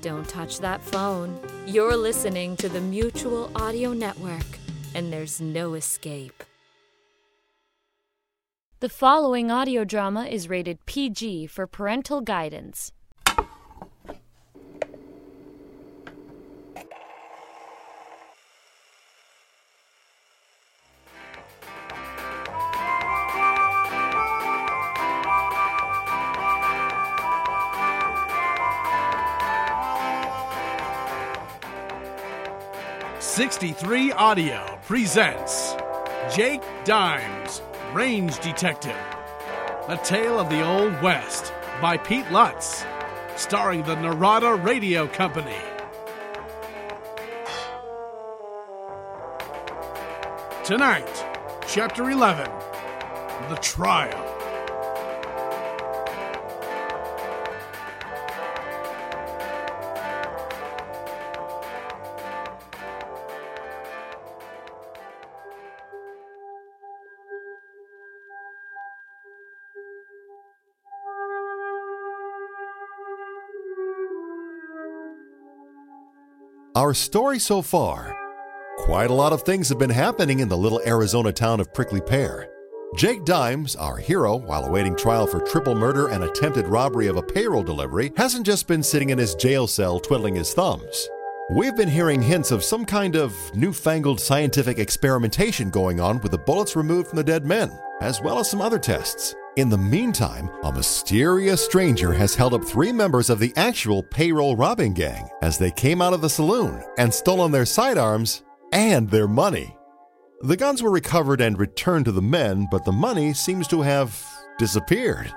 Don't touch that phone. You're listening to the Mutual Audio Network, and there's no escape. The following audio drama is rated PG for parental guidance. '63 Audio presents Jake Dimes, Range Detective, A Tale of the Old West by Pete Lutz, starring the Narada Radio Company. Tonight, Chapter 11, The Trial. Our story so far. Quite a lot of things have been happening in the little Arizona town of Prickly Pear. Jake Dimes, our hero, while awaiting trial for triple murder and attempted robbery of a payroll delivery, hasn't just been sitting in his jail cell twiddling his thumbs. We've been hearing hints of some kind of newfangled scientific experimentation going on with the bullets removed from the dead men, as well as some other tests. In the meantime, a mysterious stranger has held up three members of the actual payroll robbing gang as they came out of the saloon and stolen their sidearms and their money. The guns were recovered and returned to the men, but the money seems to have disappeared.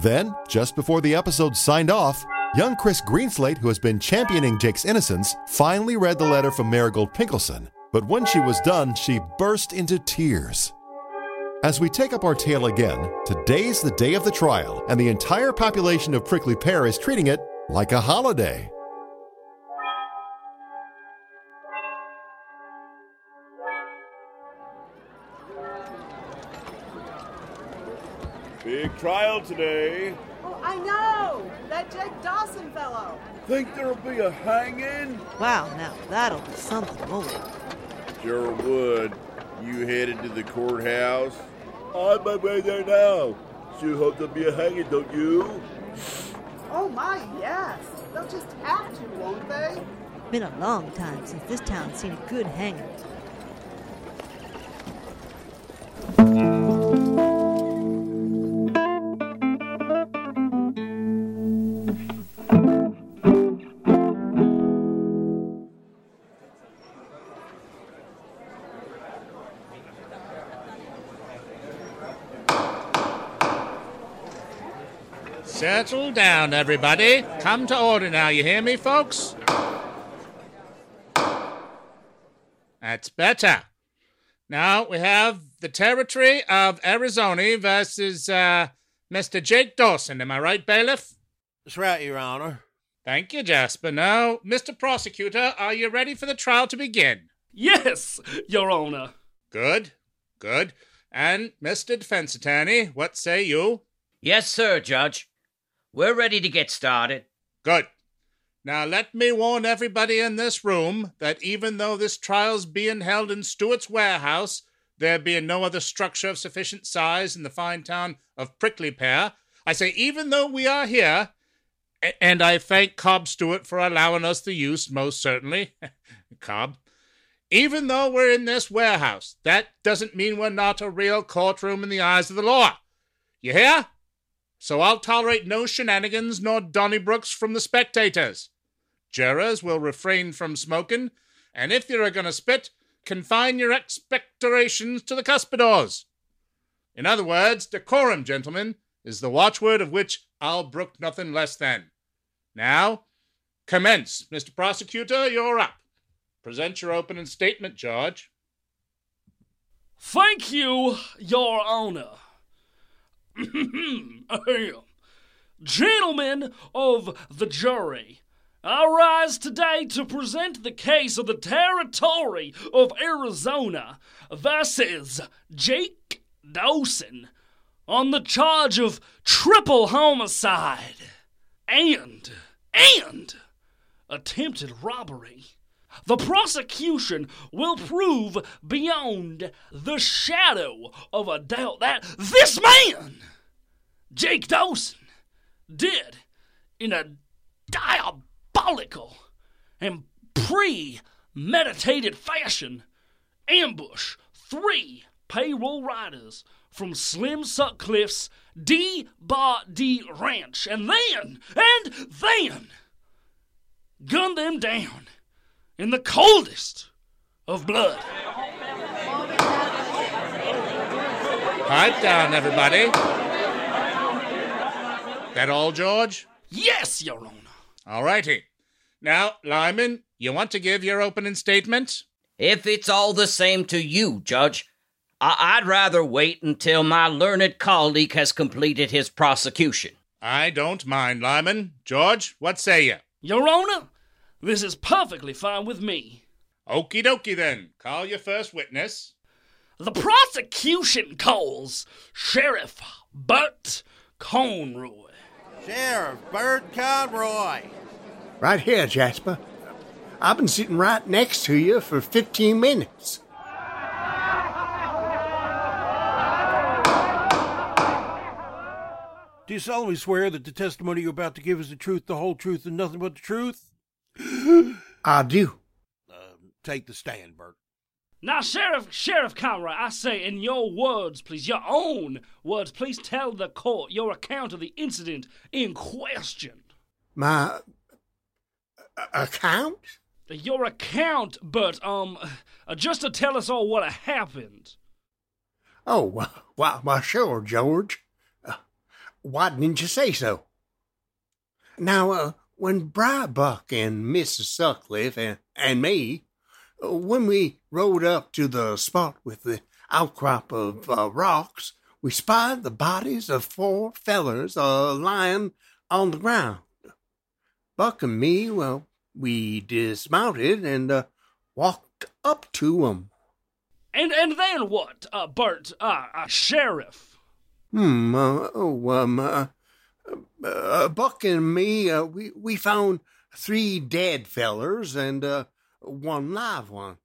Then, just before the episode signed off, young Chris Greenslate, who has been championing Jake's innocence, finally read the letter from Marigold Pinkleson, but when she was done, she burst into tears. As we take up our tale again, today's the day of the trial, and the entire population of Prickly Pear is treating it like a holiday. Big trial today. Oh, I know! That Jake Dawson fellow. Think there'll be a hanging? Wow, now that'll be something more. Sure would. You headed to the courthouse? I'm on my way there now. You hope there'll be a hanging, don't you? Oh my, yes. They'll just have to, won't they? Been a long time since this town's seen a good hanging. Settle down, everybody. Come to order now, you hear me, folks? That's better. Now we have the territory of Arizona versus Mr. Jake Dawson. Am I right, bailiff? That's right, Your Honor. Thank you, Jasper. Now, Mr. Prosecutor, are you ready for the trial to begin? Yes, Your Honor. Good. And Mr. Defense Attorney, what say you? Yes, sir, Judge. We're ready to get started. Good. Now let me warn everybody in this room that even though this trial's being held in Stewart's warehouse, there being no other structure of sufficient size in the fine town of Prickly Pear, I say even though we are here, and I thank Cobb Stewart for allowing us the use, most certainly, Cobb, even though we're in this warehouse, that doesn't mean we're not a real courtroom in the eyes of the law. You hear? So I'll tolerate no shenanigans nor Donnybrooks from the spectators. Jurors will refrain from smoking, and if you're going to spit, confine your expectorations to the cuspidors. In other words, decorum, gentlemen, is the watchword of which I'll brook nothing less than. Now, commence. Mr. Prosecutor, you're up. Present your opening statement, George. Thank you, Your Honor. Gentlemen of the jury, I rise today to present the case of the territory of Arizona versus Jake Dawson on the charge of triple homicide and attempted robbery, the prosecution will prove beyond the shadow of a doubt that this man, Jake Dawson, did in a diabolical and premeditated fashion ambush 3 payroll riders from Slim Sutcliffe's D-Bar D Ranch and then gunned them down in the coldest of blood. Pipe down, everybody. That all, George? Yes, Your Honor. All righty. Now, Lyman, you want to give your opening statement? If it's all the same to you, Judge, I'd rather wait until my learned colleague has completed his prosecution. I don't mind, Lyman. George, what say you? Your Honor, this is perfectly fine with me. Okie dokie, then. Call your first witness. The prosecution calls Sheriff Burt Conroy. Sheriff Burt Conroy. Right here, Jasper. I've been sitting right next to you for 15 minutes. Do you solemnly swear that the testimony you're about to give is the truth, the whole truth, and nothing but the truth? I do. Take the stand, Bert. Now, Sheriff Conroy, I say, in your words, please, your own words, please tell the court your account of the incident in question. My account? Your account, Bert, just to tell us all what happened. Oh, well, sure, George. Why didn't you say so? Now, when Brybuck and Mrs. Sutcliffe and me, when we rode up to the spot with the outcrop of rocks, we spied the bodies of 4 fellers lying on the ground. Buck and me, well, we dismounted and walked up to 'em. And then what, Bert, Sheriff? Buck and me, we found 3 dead fellers and 1 live one.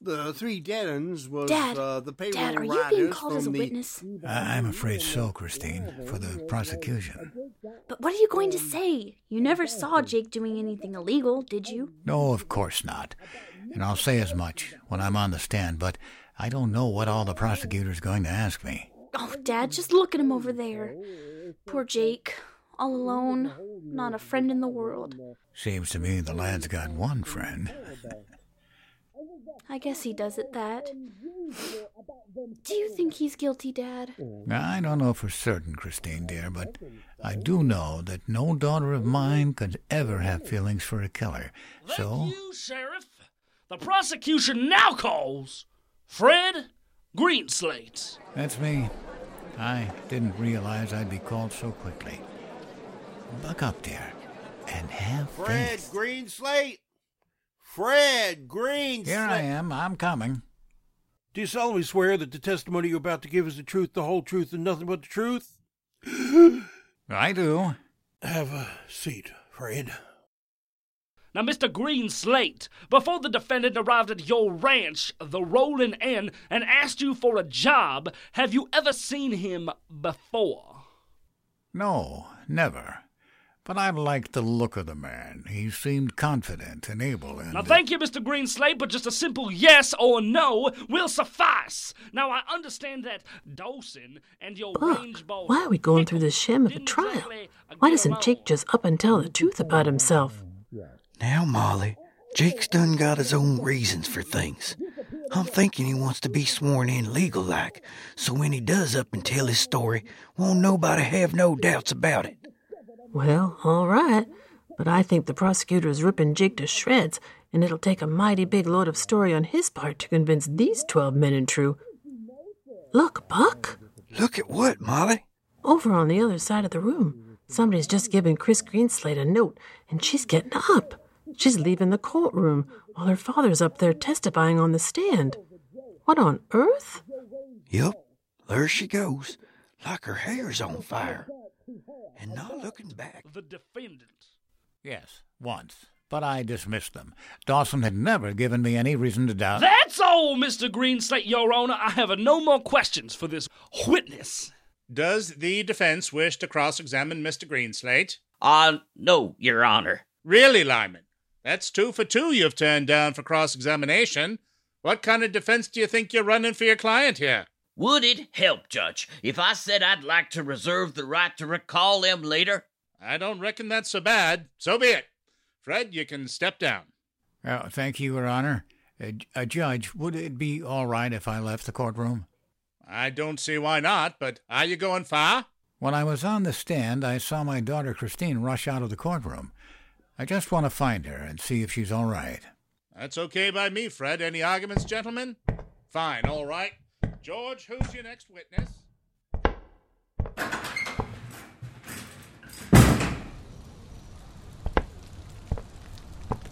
The 3 dead uns was the payroll riders. Dad, are you being called as a witness? I'm afraid so, Christine, for the prosecution. But what are you going to say? You never saw Jake doing anything illegal, did you? No, of course not. And I'll say as much when I'm on the stand, but I don't know what all the prosecutor's going to ask me. Oh, Dad, just look at him over there. Poor Jake. All alone. Not a friend in the world. Seems to me the lad's got one friend. I guess he does at that. Do you think he's guilty, Dad? I don't know for certain, Christine, dear, but I do know that no daughter of mine could ever have feelings for a killer, so... Thank you, Sheriff. The prosecution now calls Fred Greenslate. That's me. I didn't realize I'd be called so quickly. Buck up, dear, and have faith. Fred Greenslate! Here I am. I'm coming. Do you solemnly swear that the testimony you're about to give is the truth, the whole truth, and nothing but the truth? I do. Have a seat, Fred. Now, Mr. Greenslate, before the defendant arrived at your ranch, the Rolling Inn, and asked you for a job, have you ever seen him before? No, never. But I liked the look of the man. He seemed confident and able. And now, thank you, Mr. Greenslate, but just a simple yes or no will suffice. Now, I understand that Dawson and your range boy... why are we going through this sham of a trial? Why doesn't Jake just up and tell the truth about himself? Now, Molly, Jake's done got his own reasons for things. I'm thinking he wants to be sworn in legal-like, so when he does up and tell his story, won't nobody have no doubts about it. Well, all right, but I think the prosecutor is ripping Jake to shreds, and it'll take a mighty big load of story on his part to convince these 12 men and true. Look, Buck. Look at what, Molly? Over on the other side of the room, somebody's just giving Chris Greenslate a note, and she's getting up. She's leaving the courtroom while her father's up there testifying on the stand. What on earth? Yep, there she goes, like her hair's on fire. And not looking back. The defendant. Yes, once. but I dismissed them. Dawson had never given me any reason to doubt. That's all, Mr. Greenslate, Your Honor. I have no more questions for this witness. Does the defense wish to cross-examine Mr. Greenslate? No, Your Honor. Really, Lyman? That's 2 for 2 you've turned down for cross-examination. What kind of defense do you think you're running for your client here? Would it help, Judge, if I said I'd like to reserve the right to recall them later? I don't reckon that's so bad. So be it. Fred, you can step down. Thank you, Your Honor. Judge, would it be all right if I left the courtroom? I don't see why not, but are you going far? When I was on the stand, I saw my daughter Christine rush out of the courtroom. I just want to find her and see if she's all right. That's okay by me, Fred. Any arguments, gentlemen? Fine, all right. George, who's your next witness?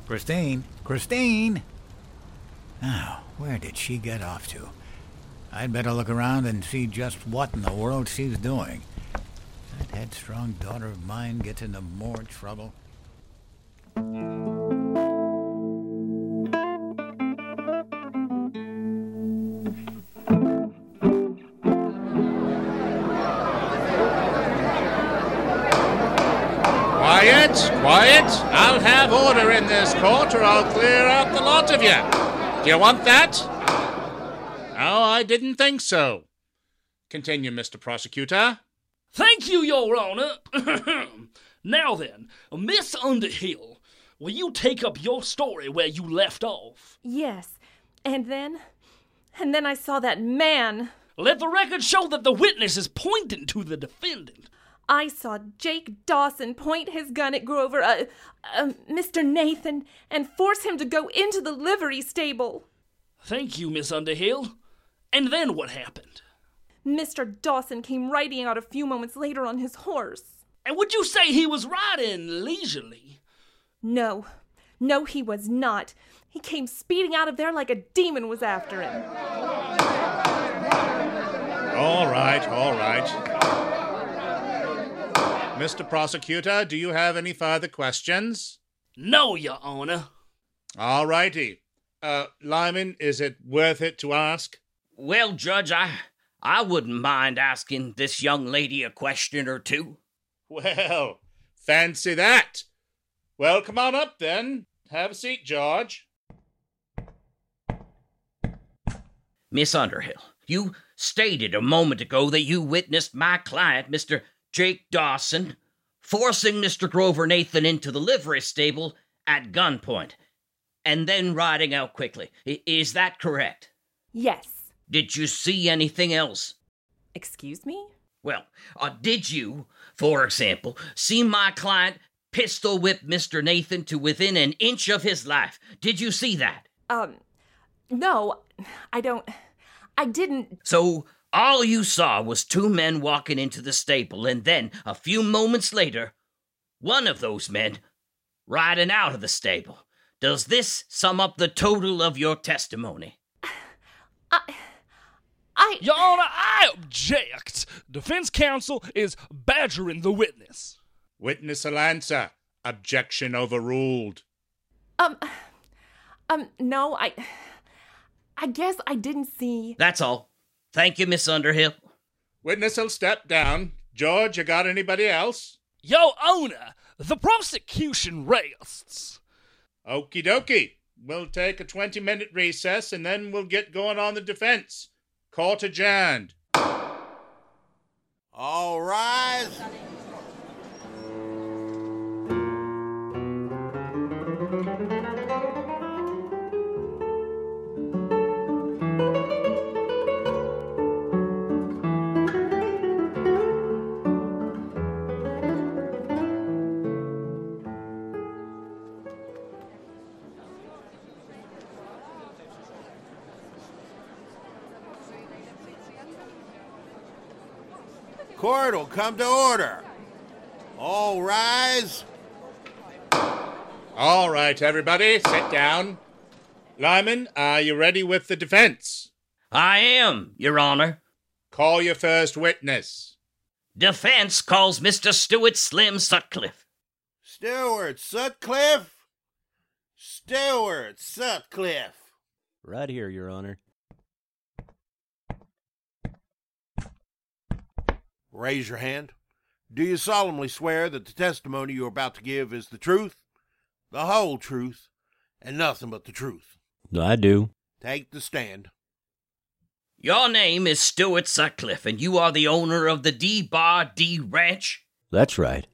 Christine? Christine! Now, where did she get off to? I'd better look around and see just what in the world she's doing. That headstrong daughter of mine gets into more trouble. Quiet, quiet. I'll have order in this court or I'll clear out the lot of you. Do you want that? No, I didn't think so. Continue, Mr. Prosecutor. Thank you, Your Honor. Now then, Miss Underhill, will you take up your story where you left off? Yes, and then I saw that man. Let the record show that the witness is pointing to the defendant. I saw Jake Dawson point his gun at Grover, Mr. Nathan, and force him to go into the livery stable. Thank you, Miss Underhill. And then what happened? Mr. Dawson came riding out a few moments later on his horse. And would you say he was riding leisurely? No, he was not. He came speeding out of there like a demon was after him. All right. Mr. Prosecutor, do you have any further questions? No, Your Honor. All righty. Lyman, is it worth it to ask? Well, Judge, I wouldn't mind asking this young lady a question or two. Well, fancy that. Well, come on up, then. Have a seat, George. Miss Underhill, you stated a moment ago that you witnessed my client, Mr. Jake Dawson, forcing Mr. Grover Nathan into the livery stable at gunpoint, and then riding out quickly. Is that correct? Yes. Did you see anything else? Excuse me? Well, did you, for example, see my client pistol whip Mr. Nathan to within an inch of his life? Did you see that? No, I didn't. So, all you saw was two men walking into the stable, and then, a few moments later, one of those men riding out of the stable. Does this sum up the total of your testimony? Your Honor, I object. Defense counsel is badgering the witness. Witness Alanza, objection overruled. No, I guess I didn't see... That's all. Thank you, Miss Underhill. Witness'll step down. George, you got anybody else? Your Honor, the prosecution rests. Okie dokie. We'll take a 20-minute recess and then we'll get going on the defense. Court adjourned. All rise. Court will come to order. All rise. All right, everybody, sit down. Lyman, are you ready with the defense? I am, Your Honor. Call your first witness. Defense calls Mr. Stewart Slim Sutcliffe. Stewart Sutcliffe? Steward Sutcliffe. Right here, Your Honor. Raise your hand. Do you solemnly swear that the testimony you are about to give is the truth, the whole truth, and nothing but the truth? I do. Take the stand. Your name is Stewart Sutcliffe, and you are the owner of the D-Bar D Ranch? That's right.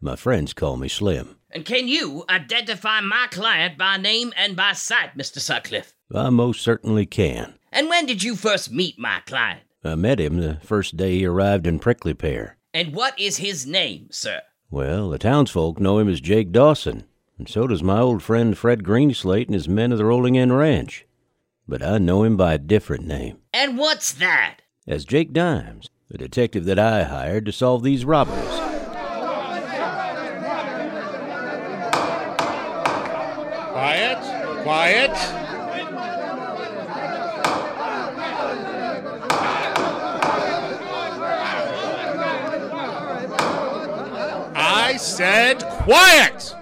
My friends call me Slim. And can you identify my client by name and by sight, Mr. Sutcliffe? I most certainly can. And when did you first meet my client? I met him the first day he arrived in Prickly Pear. And what is his name, sir? Well, the townsfolk know him as Jake Dawson, and so does my old friend Fred Greenslate and his men of the Rolling Inn Ranch. But I know him by a different name. And what's that? As Jake Dimes, the detective that I hired to solve these robberies. Quiet! Quiet! I said quiet!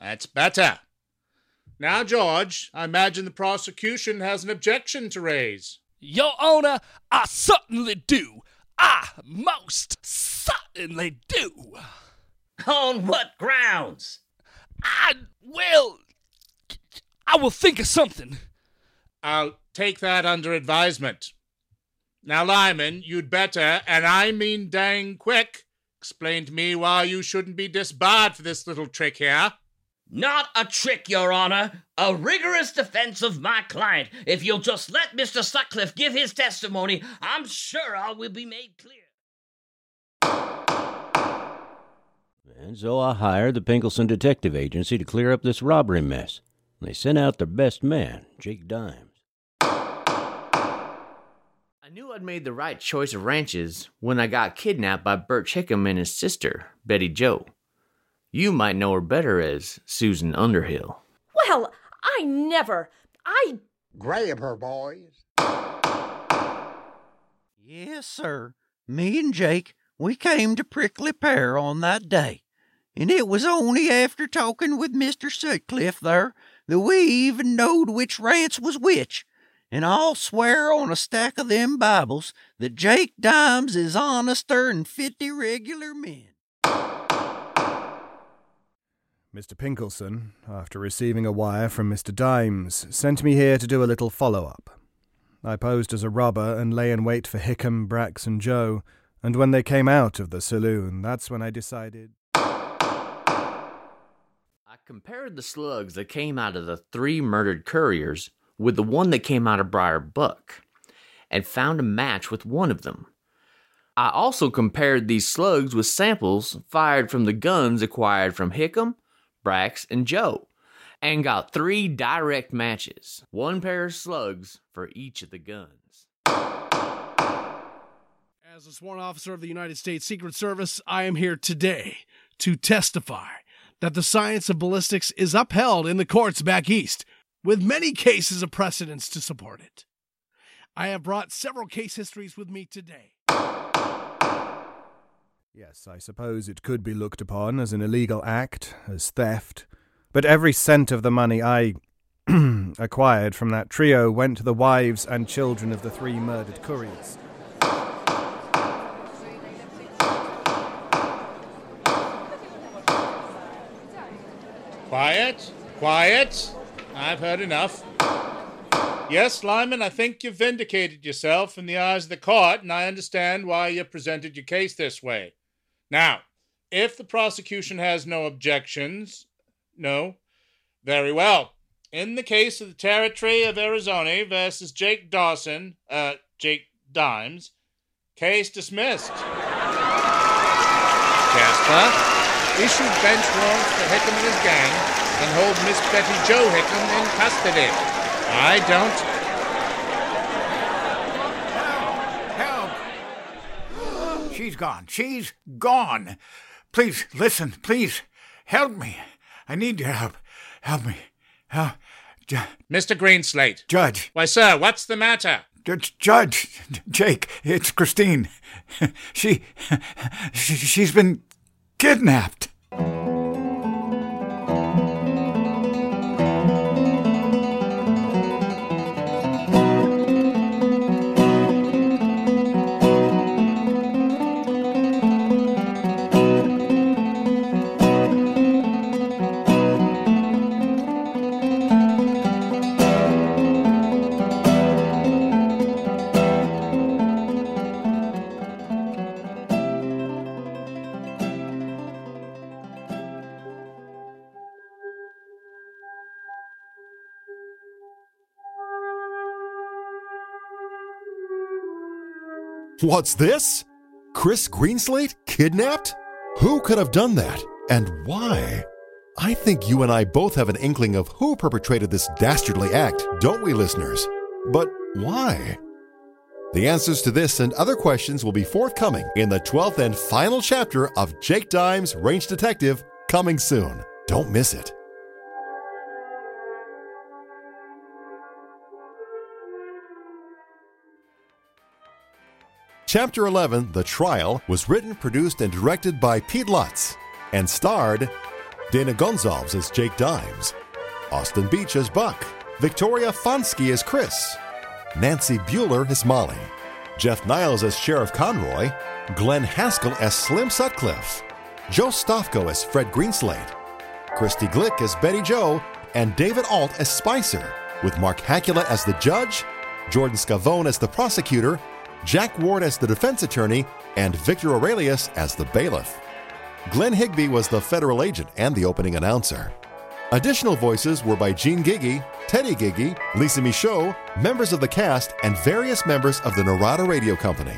That's better. Now, George, I imagine the prosecution has an objection to raise. Your Honor, I certainly do. I most certainly do. On what grounds? I will think of something. I'll take that under advisement. Now, Lyman, you'd better, and I mean dang quick, explain to me why you shouldn't be disbarred for this little trick here. Not a trick, Your Honor. A rigorous defense of my client. If you'll just let Mr. Sutcliffe give his testimony, I'm sure all will be made clear. And so I hired the Pinkleson Detective Agency to clear up this robbery mess. They sent out their best man, Jake Dimes. I knew I'd made the right choice of ranches when I got kidnapped by Birch Hickam and his sister, Betty Jo. You might know her better as Susan Underhill. Well, I never. I... Grab her, boys. Yes, sir. Me and Jake, we came to Prickly Pear on that day. And it was only after talking with Mr. Sutcliffe there that we even knowed which ranch was which. And I'll swear on a stack of them Bibles that Jake Dimes is honester than 50 regular men. Mr. Pinkleson, after receiving a wire from Mr. Dimes, sent me here to do a little follow-up. I posed as a robber and lay in wait for Hickam, Brax, and Joe, and when they came out of the saloon, that's when I decided... I compared the slugs that came out of the three murdered couriers with the one that came out of Briar Buck, and found a match with one of them. I also compared these slugs with samples fired from the guns acquired from Hickam, Brax, and Joe, and got 3 direct matches, 1 pair of slugs for each of the guns. As a sworn officer of the United States Secret Service, I am here today to testify that the science of ballistics is upheld in the courts back east, with many cases of precedence to support it. I have brought several case histories with me today. Yes, I suppose it could be looked upon as an illegal act, as theft, but every cent of the money I acquired from that trio went to the wives and children of the 3 murdered couriers. Quiet, quiet. I've heard enough. Yes, Lyman, I think you've vindicated yourself in the eyes of the court, and I understand why you presented your case this way. Now, if the prosecution has no objections... No? Very well. In the case of the Territory of Arizona versus Jake Dimes, case dismissed. Jasper, issued bench warrants for Hickam and his gang, and hold Miss Betty Jo Hickam in custody. I don't. Help! She's gone. She's gone. Please, listen. Please, help me. I need your help. Help me. Help. Mr. Greenslate. Judge. Why, sir, what's the matter? Judge. Jake, it's Christine. She's been kidnapped. What's this? Chris Greenslade kidnapped? Who could have done that, and why? I think you and I both have an inkling of who perpetrated this dastardly act, don't we, listeners? But why? The answers to this and other questions will be forthcoming in the 12th and final chapter of Jake Dimes, Range Detective, coming soon. Don't miss it. Chapter 11, The Trial, was written, produced, and directed by Pete Lutz and starred Dana Gonzalez as Jake Dimes, Austin Beach as Buck, Victoria Fonsky as Chris, Nancy Bueller as Molly, Jeff Niles as Sheriff Conroy, Glenn Haskell as Slim Sutcliffe, Joe Stofko as Fred Greenslade, Christy Glick as Betty Jo, and David Alt as Spicer, with Mark Hakula as the judge, Jordan Scavone as the prosecutor, Jack Ward as the defense attorney, and Victor Aurelius as the bailiff. Glenn Higby was the federal agent and the opening announcer. Additional voices were by Gene Gigi, Teddy Gigi, Lisa Michaud, members of the cast, and various members of the Narada Radio Company.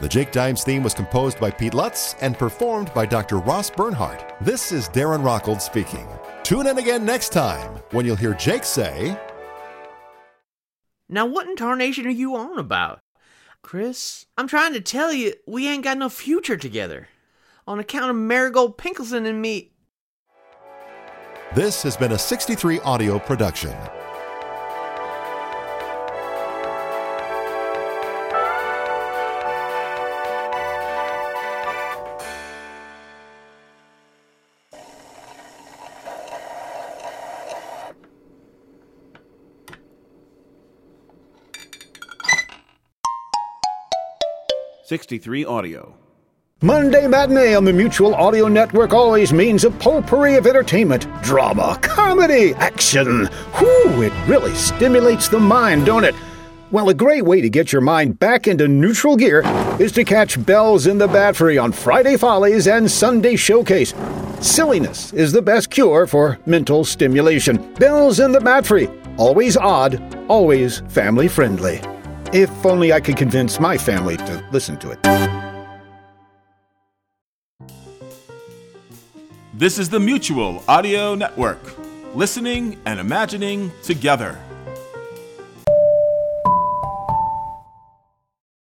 The Jake Dimes theme was composed by Pete Lutz and performed by Dr. Ross Bernhardt. This is Darren Rockhold speaking. Tune in again next time when you'll hear Jake say, "Now what in tarnation are you on about? Chris, I'm trying to tell you we ain't got no future together. On account of Marigold Pinkleson and me." This has been a 63 Audio production. Monday Matinee on the Mutual Audio Network always means a potpourri of entertainment, drama, comedy, action. Whew, it really stimulates the mind, don't it? Well, a great way to get your mind back into neutral gear is to catch Bells in the Battery on Friday Follies and Sunday Showcase. Silliness is the best cure for mental stimulation. Bells in the Battery, always odd, always family-friendly. If only I could convince my family to listen to it. This is the Mutual Audio Network. Listening and imagining together.